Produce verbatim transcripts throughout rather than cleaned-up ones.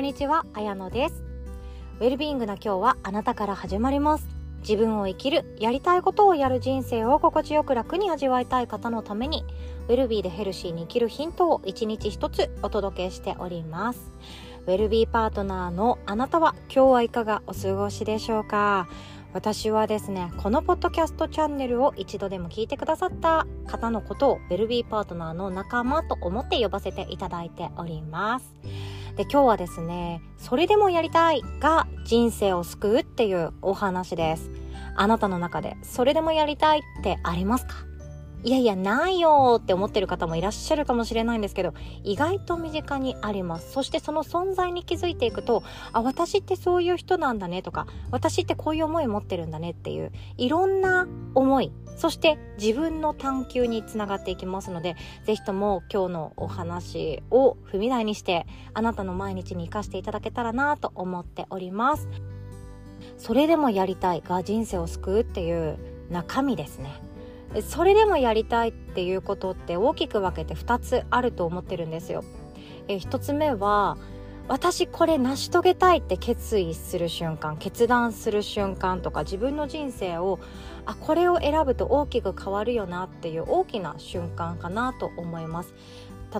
こんにちは、あやのです。ウェルビーイングな今日はあなたから始まります。自分を生きる、やりたいことをやる人生を心地よく楽に味わいたい方のために、ウェルビーでヘルシーに生きるヒントを一日一つお届けしております。ウェルビーパートナーのあなたは今日はいかがお過ごしでしょうか。私はですね、このポッドキャストチャンネルを一度でも聞いてくださった方のことをウェルビーパートナーの仲間と思って呼ばせていただいております。で、今日はですね、それでもやりたいが人生を救うっていうお話です。あなたの中でそれでもやりたいってありますか？いやいやないよって思ってる方もいらっしゃるかもしれないんですけど、意外と身近にあります。そしてその存在に気づいていくと、あ、私ってそういう人なんだねとか、私ってこういう思い持ってるんだねっていう、いろんな思い、そして自分の探求につながっていきますので、ぜひとも今日のお話を踏み台にしてあなたの毎日に生かしていただけたらなと思っております。それでもやりたいが人生を救うっていう中身ですね。それでもやりたいっていうことって大きく分けてふたつあると思ってるんですよ。えひとつめは、私これ成し遂げたいって決意する瞬間、決断する瞬間とか、自分の人生をあこれを選ぶと大きく変わるよなっていう大きな瞬間かなと思います。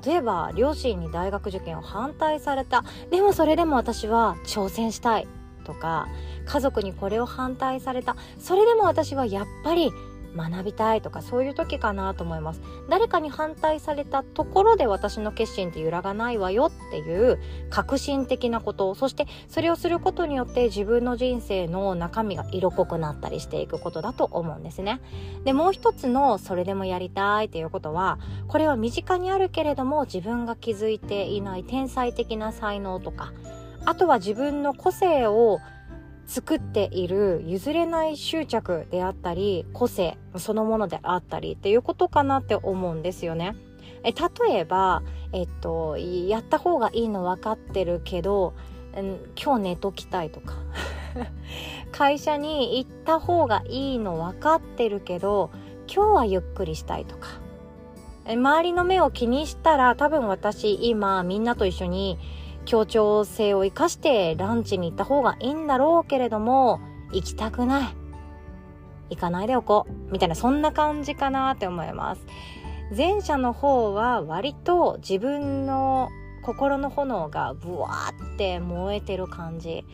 例えば両親に大学受験を反対された、でもそれでも私は挑戦したいとか、家族にこれを反対された、それでも私はやっぱり学びたいとか、そういう時かなと思います。誰かに反対されたところで私の決心って揺らがないわよっていう革新的なこと、そしてそれをすることによって自分の人生の中身が色濃くなったりしていくことだと思うんですね。で、もう一つのそれでもやりたいっていうことは、これは身近にあるけれども自分が気づいていない天才的な才能とか、あとは自分の個性を作っている譲れない執着であったり、個性そのものであったりっていうことかなって思うんですよね。え例えば、えっと、やった方がいいの分かってるけど、うん、今日寝ときたいとか会社に行った方がいいの分かってるけど今日はゆっくりしたいとか、周りの目を気にしたら多分私今みんなと一緒に協調性を生かしてランチに行った方がいいんだろうけれども、行きたくない、行かないでおこうみたいな、そんな感じかなって思います。前者の方は割と自分の心の炎がブワーって燃えてる感じ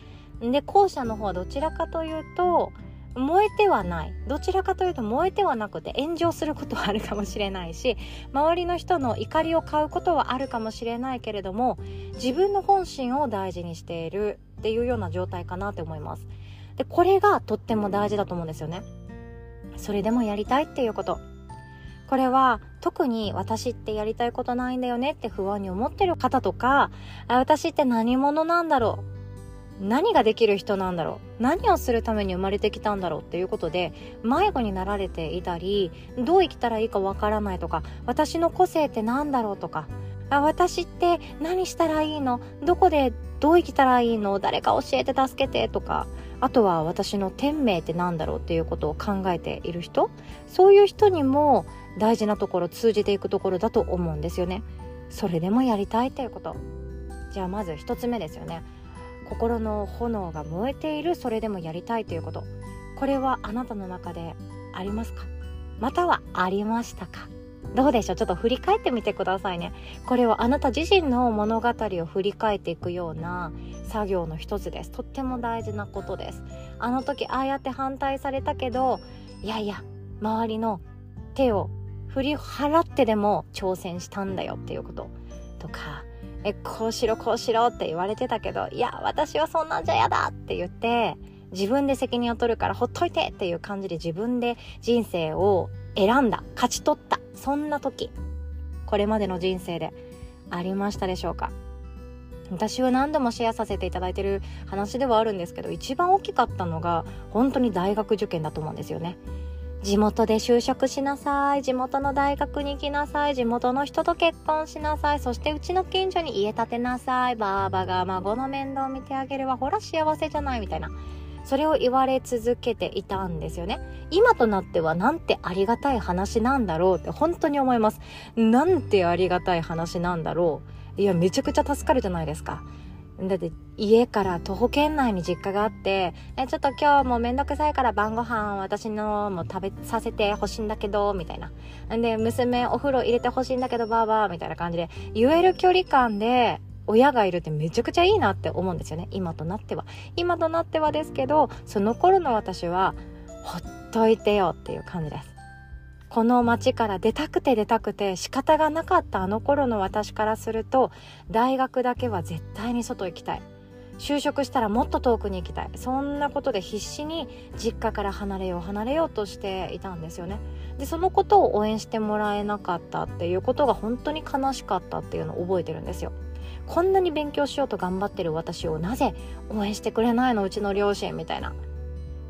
で、後者の方はどちらかというと燃えてはない、どちらかというと燃えてはなくて炎上することはあるかもしれないし、周りの人の怒りを買うことはあるかもしれないけれども、自分の本心を大事にしているっていうような状態かなって思います。で、これがとっても大事だと思うんですよね。それでもやりたいっていうこと、これは特に私ってやりたいことないんだよねって不安に思ってる方とか、私って何者なんだろう、何ができる人なんだろう、何をするために生まれてきたんだろうっていうことで迷子になられていたり、どう生きたらいいかわからないとか、私の個性ってなんだろうとか、あ私って何したらいいの、どこでどう生きたらいいの、誰か教えて助けてとか、あとは私の天命ってなんだろうっていうことを考えている人、そういう人にも大事なところ、通じていくところだと思うんですよね。それでもやりたいということ、じゃあまず一つ目ですよね。心の炎が燃えている、それでもやりたいということ、これはあなたの中でありますか、またはありましたか。どうでしょう、ちょっと振り返ってみてくださいね。これはあなた自身の物語を振り返っていくような作業の一つです。とっても大事なことです。あの時ああやって反対されたけど、いやいや周りの手を振り払ってでも挑戦したんだよっていうこととか、えこうしろこうしろって言われてたけど、いや私はそんなんじゃやだって言って自分で責任を取るからほっといてっていう感じで自分で人生を選んだ、勝ち取った、そんな時、これまでの人生でありましたでしょうか。私は何度もシェアさせていただいてる話ではあるんですけど、一番大きかったのが本当に大学受験だと思うんですよね。地元で就職しなさい、地元の大学に行きなさい、地元の人と結婚しなさい、そしてうちの近所に家建てなさい、ばあばが孫の面倒を見てあげるわ、ほら幸せじゃないみたいな、それを言われ続けていたんですよね。今となってはなんてありがたい話なんだろうって本当に思います。なんてありがたい話なんだろう、いやめちゃくちゃ助かるじゃないですか。だって家から徒歩圏内に実家があって、えちょっと今日もめんどくさいから晩ご飯私のも食べさせてほしいんだけどみたいな、で娘お風呂入れてほしいんだけどばあばみたいな感じで言える距離感で親がいるってめちゃくちゃいいなって思うんですよね。今となっては今となってはですけど、その頃の私はほっといてよっていう感じです。この街から出たくて出たくて仕方がなかったあの頃の私からすると、大学だけは絶対に外行きたい、就職したらもっと遠くに行きたい、そんなことで必死に実家から離れよう離れようとしていたんですよね。でそのことを応援してもらえなかったっていうことが本当に悲しかったっていうのを覚えてるんですよ。こんなに勉強しようと頑張ってる私をなぜ応援してくれないのうちの両親みたいな、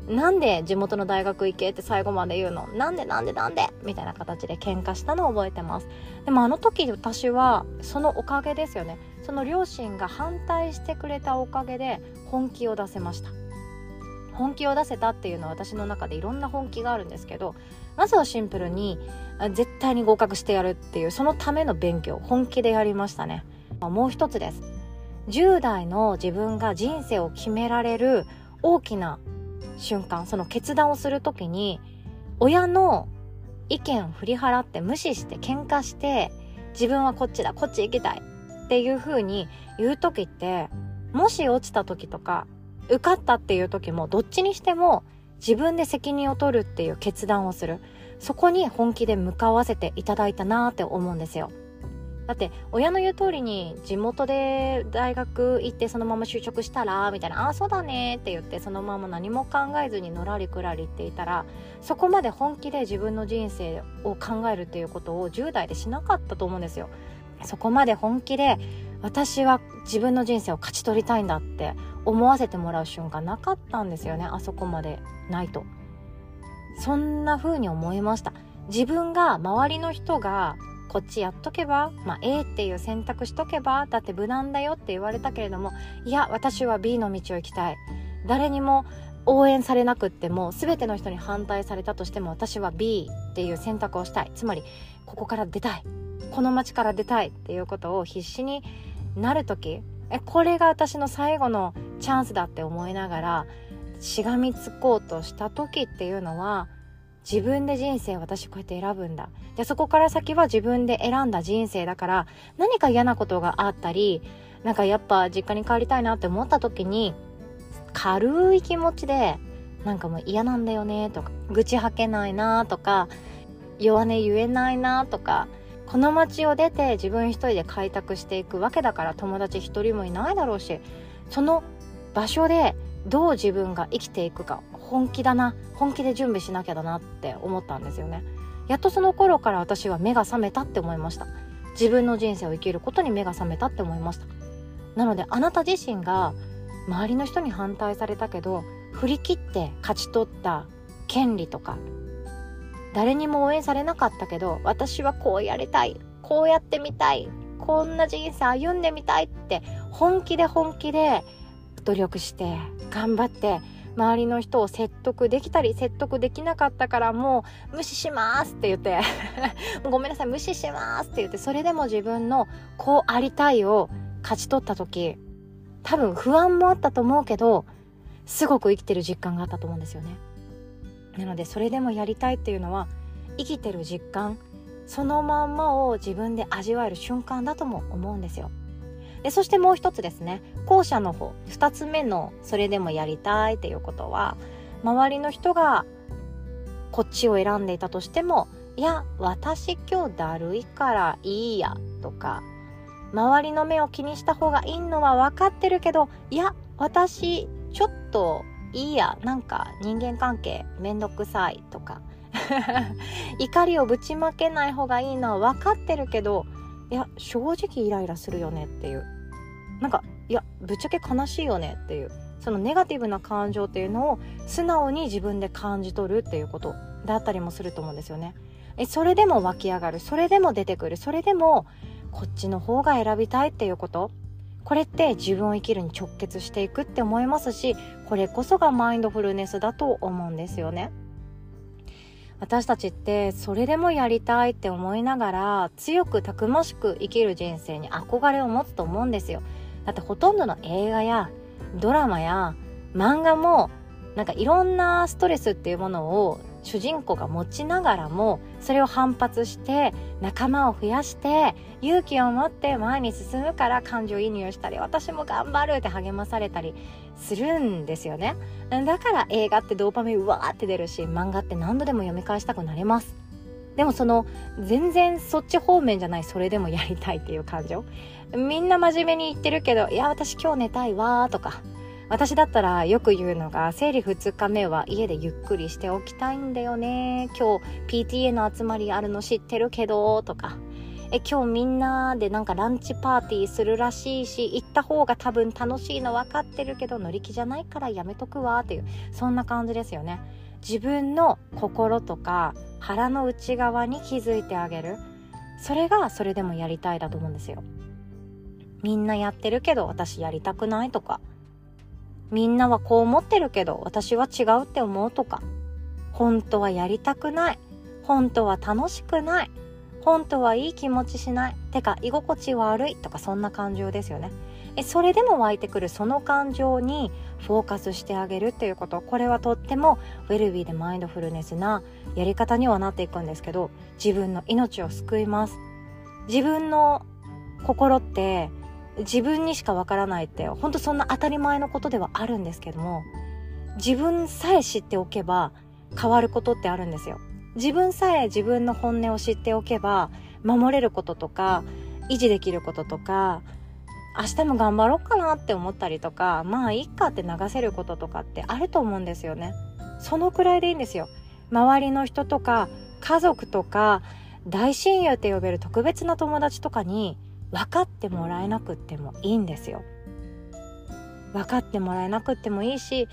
なんで地元の大学行けって最後まで言うの、なんでなんでなんでみたいな形で喧嘩したのを覚えてます。でもあの時私はそのおかげですよね、その両親が反対してくれたおかげで本気を出せました。本気を出せたっていうのは私の中でいろんな本気があるんですけど、まずはシンプルに絶対に合格してやるっていう、そのための勉強本気でやりましたね。もう一つです。じゅう代の自分が人生を決められる大きな瞬間、その決断をするときに親の意見を振り払って無視して喧嘩して自分はこっちだこっち行きたいっていう風に言うときって、もし落ちたときとか受かったっていうときもどっちにしても自分で責任を取るっていう決断をする、そこに本気で向かわせていただいたなって思うんですよ。だって親の言う通りに地元で大学行ってそのまま就職したらみたいな、ああそうだねって言ってそのまま何も考えずにのらりくらりっていたら、そこまで本気で自分の人生を考えるっていうことをじゅう代でしなかったと思うんですよ。そこまで本気で私は自分の人生を勝ち取りたいんだって思わせてもらう瞬間なかったんですよね。あそこまでないとそんな風に思いました。自分が周りの人がこっちやっとけば、まあ、A っていう選択しとけばだって無難だよって言われたけれども、いや私は B の道を行きたい、誰にも応援されなくっても全ての人に反対されたとしても私は B っていう選択をしたい、つまりここから出たい、この街から出たいっていうことを必死になる時、えこれが私の最後のチャンスだって思いながらしがみつこうとした時っていうのは、自分で人生私こうやって選ぶんだ、でそこから先は自分で選んだ人生だから、何か嫌なことがあったりなんかやっぱ実家に帰りたいなって思った時に軽い気持ちでなんかもう嫌なんだよねとか、愚痴吐けないなとか、弱音言えないなとか、この街を出て自分一人で開拓していくわけだから友達一人もいないだろうし、その場所でどう自分が生きていくか本気だな、本気で準備しなきゃだなって思ったんですよね。やっとその頃から私は目が覚めたって思いました。自分の人生を生きることに目が覚めたって思いました。なのであなた自身が周りの人に反対されたけど振り切って勝ち取った権利とか、誰にも応援されなかったけど私はこうやりたい、こうやってみたい、こんな人生歩んでみたいって本気で本気で努力して頑張って周りの人を説得できたり説得できなかったから、もう無視しますって言ってごめんなさい無視しますって言って、それでも自分のこうありたいを勝ち取った時、多分不安もあったと思うけどすごく生きてる実感があったと思うんですよね。なのでそれでもやりたいっていうのは生きてる実感そのまんまを自分で味わえる瞬間だとも思うんですよ。でそしてもう一つですね、後者の方、二つ目のそれでもやりたいっていうことは、周りの人がこっちを選んでいたとしても、いや私今日だるいからいいやとか、周りの目を気にした方がいいのは分かってるけど、いや私ちょっといいや、なんか人間関係めんどくさいとか怒りをぶちまけない方がいいのは分かってるけど、いや正直イライラするよねっていう、なんかいやぶっちゃけ悲しいよねっていう、そのネガティブな感情っていうのを素直に自分で感じ取るっていうことだったりもすると思うんですよね。えそれでも湧き上がる、それでも出てくる、それでもこっちの方が選びたいっていうこと、これって自分を生きるに直結していくって思いますし、これこそがマインドフルネスだと思うんですよね。私たちってそれでもやりたいって思いながら強くたくましく生きる人生に憧れを持つと思うんですよ。だってほとんどの映画やドラマや漫画もなんかいろんなストレスっていうものを主人公が持ちながらも、それを反発して仲間を増やして勇気を持って前に進むから感情移入したり、私も頑張るって励まされたりするんですよね。だから映画ってドーパミンうわーって出るし、漫画って何度でも読み返したくなります。でもその全然そっち方面じゃない、それでもやりたいっていう感情、みんな真面目に言ってるけど、いや私今日寝たいわーとか、私だったらよく言うのが、生理ふつかめは家でゆっくりしておきたいんだよね、今日 ピーティーエー の集まりあるの知ってるけどとか、え今日みんなでなんかランチパーティーするらしいし、行った方が多分楽しいの分かってるけど乗り気じゃないからやめとくわっていう、そんな感じですよね。自分の心とか腹の内側に気づいてあげる、それがそれでもやりたいだと思うんですよ。みんなやってるけど私やりたくないとか、みんなはこう思ってるけど私は違うって思うとか、本当はやりたくない、本当は楽しくない、本当はいい気持ちしない、てか居心地悪いとか、そんな感情ですよね。えそれでも湧いてくるその感情にフォーカスしてあげるっていうこと、これはとってもウェルビーでマインドフルネスなやり方にはなっていくんですけど、自分の命を救います。自分の心って自分にしかわからないって、本当そんな当たり前のことではあるんですけども、自分さえ知っておけば変わることってあるんですよ。自分さえ自分の本音を知っておけば、守れることとか維持できることとか、明日も頑張ろうかなって思ったりとか、まあいっかって流せることとかってあると思うんですよね。そのくらいでいいんですよ。周りの人とか家族とか大親友って呼べる特別な友達とかに分かってもらえなくってもいいんですよ。分かってもらえなくってもいいし、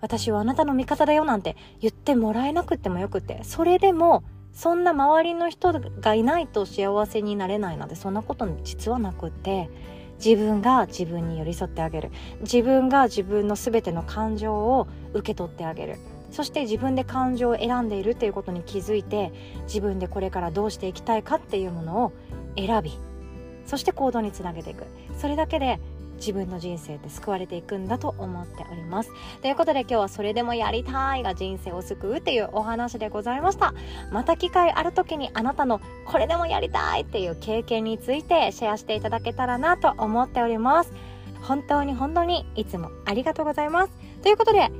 私はあなたの味方だよなんて言ってもらえなくってもよくって、それでもそんな周りの人がいないと幸せになれないので、そんなこと実はなくって、自分が自分に寄り添ってあげる、自分が自分の全ての感情を受け取ってあげる、そして自分で感情を選んでいるということに気づいて、自分でこれからどうしていきたいかっていうものを選び、そして行動につなげていく。それだけで自分の人生って救われていくんだと思っております。ということで今日はそれでもやりたいが人生を救うっていうお話でございました。また機会ある時にあなたのこれでもやりたいっていう経験についてシェアしていただけたらなと思っております。本当に本当にいつもありがとうございます。ということで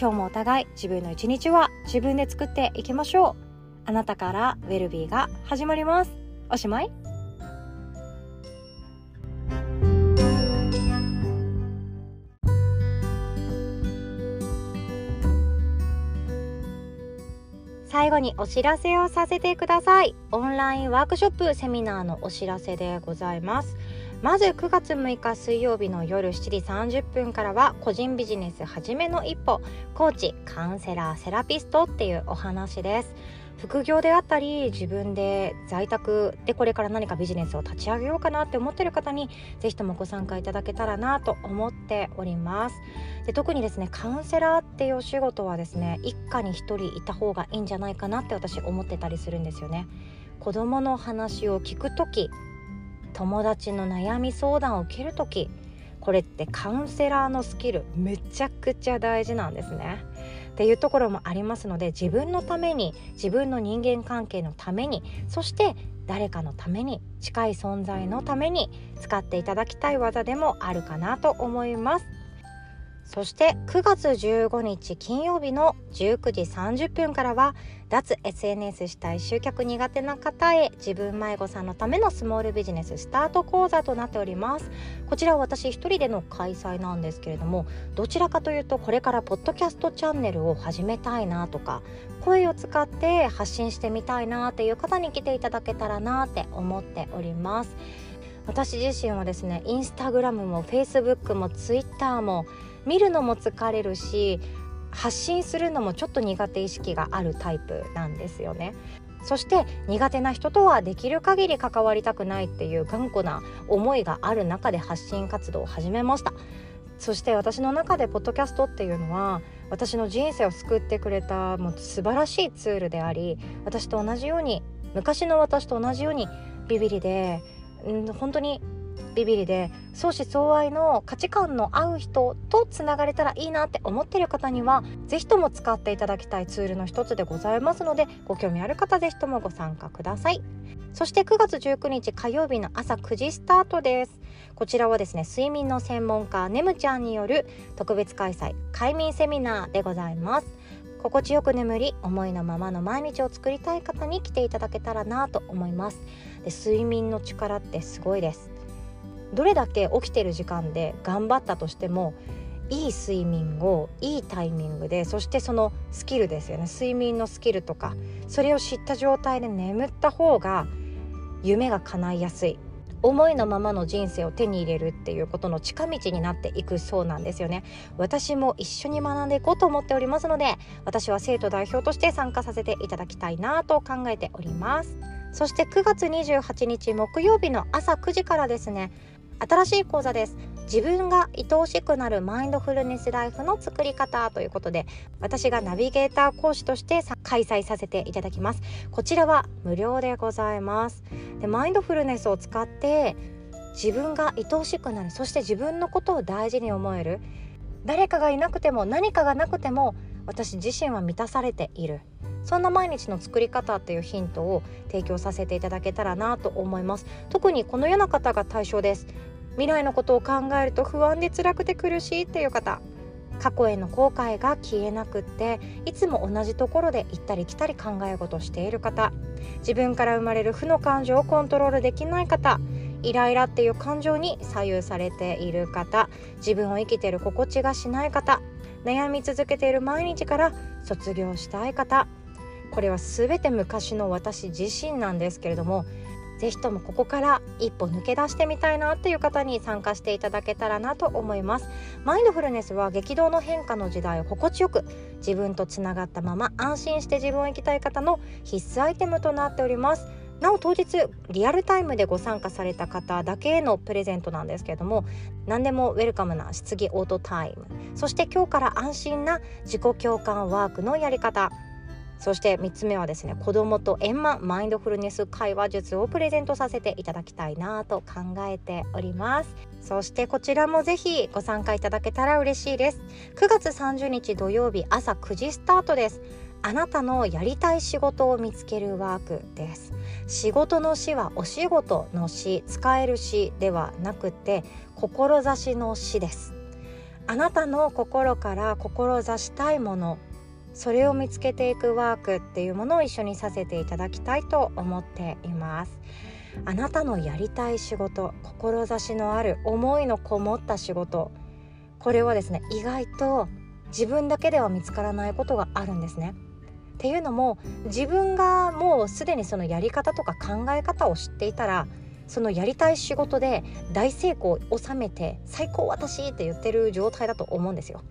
今日もお互い自分の一日は自分で作っていきましょう。あなたからウェルビーが始まります。おしまい。最後にお知らせをさせてください。オンラインワークショップセミナーのお知らせでございます。まずくがつむいか水曜日の夜しちじさんじゅっぷんからは、個人ビジネスはじめの一歩、コーチ、カウンセラー、セラピストっていうお話です。副業であったり、自分で在宅でこれから何かビジネスを立ち上げようかなって思ってる方に、ぜひともご参加いただけたらなと思っております。で、特にですね、カウンセラーっていうお仕事はですね、一家に一人いた方がいいんじゃないかなって私思ってたりするんですよね。子供の話を聞くとき、友達の悩み相談を受けるとき、これってカウンセラーのスキルめちゃくちゃ大事なんですね。っていうところもありますので、自分のために、自分の人間関係のために、そして誰かのために、近い存在のために使っていただきたい技でもあるかなと思います。そしてくがつじゅうごにち金曜日のじゅうくじさんじゅっぷんからは、脱 エスエヌエス したい集客苦手な方へ、自分迷子さんのためのスモールビジネススタート講座となっております。こちらは私一人での開催なんですけれども、どちらかというとこれからポッドキャストチャンネルを始めたいなとか、声を使って発信してみたいなっていう方に来ていただけたらなって思っております。私自身はですね、インスタグラムもフェイスブックもツイッターも見るのも疲れるし、発信するのもちょっと苦手意識があるタイプなんですよね。そして苦手な人とはできる限り関わりたくないっていう頑固な思いがある中で発信活動を始めました。そして私の中でポッドキャストっていうのは、私の人生を救ってくれたもう素晴らしいツールであり、私と同じように昔の私と同じようにビビりで、うん、本当にビビリで相思相愛の価値観の合う人とつながれたらいいなって思っている方にはぜひとも使っていただきたいツールの一つでございますので、ご興味ある方ぜひともご参加ください。そしてくがつじゅうくにち火曜日の朝くじスタートです。こちらはですね、睡眠の専門家ねむちゃんによる特別開催快眠セミナーでございます。心地よく眠り思いのままの毎日を作りたい方に来ていただけたらなと思います。で、睡眠の力ってすごいです。どれだけ起きてる時間で頑張ったとしても、いい睡眠をいいタイミングで、そしてそのスキルですよね、睡眠のスキルとかそれを知った状態で眠った方が夢が叶いやすい、思いのままの人生を手に入れるっていうことの近道になっていくそうなんですよね。私も一緒に学んでいこうと思っておりますので、私は生徒代表として参加させていただきたいなと考えております。そしてくがつにじゅうはちにち木曜日の朝くじからですね、新しい講座です。自分が愛おしくなるマインドフルネスライフの作り方ということで、私がナビゲーター講師として開催させていただきます。こちらは無料でございます。で、マインドフルネスを使って自分が愛おしくなる、そして自分のことを大事に思える、誰かがいなくても何かがなくても私自身は満たされている、そんな毎日の作り方っていうヒントを提供させていただけたらなと思います。特にこのような方が対象です。未来のことを考えると不安で辛くて苦しいっていう方、過去への後悔が消えなくっていつも同じところで行ったり来たり考え事している方、自分から生まれる負の感情をコントロールできない方、イライラっていう感情に左右されている方、自分を生きている心地がしない方、悩み続けている毎日から卒業したい方、これは全て昔の私自身なんですけれども、ぜひともここから一歩抜け出してみたいなっていう方に参加していただけたらなと思います。マインドフルネスは激動の変化の時代を心地よく自分とつながったまま安心して自分を生きたい方の必須アイテムとなっております。なお当日リアルタイムでご参加された方だけへのプレゼントなんですけれども、何でもウェルカムな質疑応答タイム、そして今日から安心な自己共感ワークのやり方、そしてみっつめはですね、子どもと円満マインドフルネス会話術をプレゼントさせていただきたいなと考えております。そしてこちらもぜひご参加いただけたら嬉しいです。くがつさんじゅうにち土曜日朝くじスタートです。あなたのやりたい仕事を見つけるワークです。仕事の師はお仕事の師、使える師ではなくて志の師です。あなたの心から志したいもの、それを見つけていくワークっていうものを一緒にさせていただきたいと思っています。あなたのやりたい仕事、志のある思いのこもった仕事、これはですね、意外と自分だけでは見つからないことがあるんですね。っていうのも、自分がもうすでにそのやり方とか考え方を知っていたら、そのやりたい仕事で大成功を収めて最高私って言ってる状態だと思うんですよ。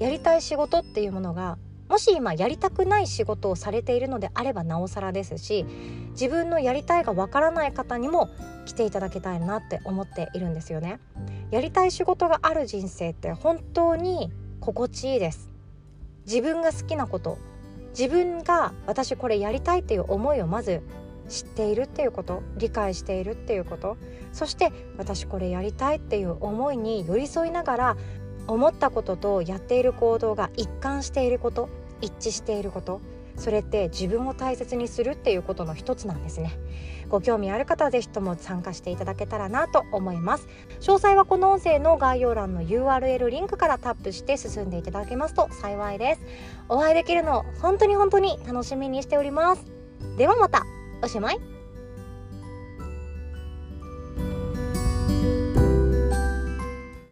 やりたい仕事っていうものが、もし今やりたくない仕事をされているのであればなおさらですし、自分のやりたいがわからない方にも来ていただきたいなって思っているんですよね。やりたい仕事がある人生って本当に心地いいです。自分が好きなこと、自分が私これやりたいっていう思いをまず知っているっていうこと、理解しているっていうこと、そして私これやりたいっていう思いに寄り添いながら、思ったこととやっている行動が一貫していること、一致していること、それって自分を大切にするっていうことの一つなんですね。ご興味ある方はぜひとも参加していただけたらなと思います。詳細はこの音声の概要欄の ユーアールエル リンクからタップして進んでいただけますと幸いです。お会いできるのを本当に本当に楽しみにしております。ではまた、おしまい。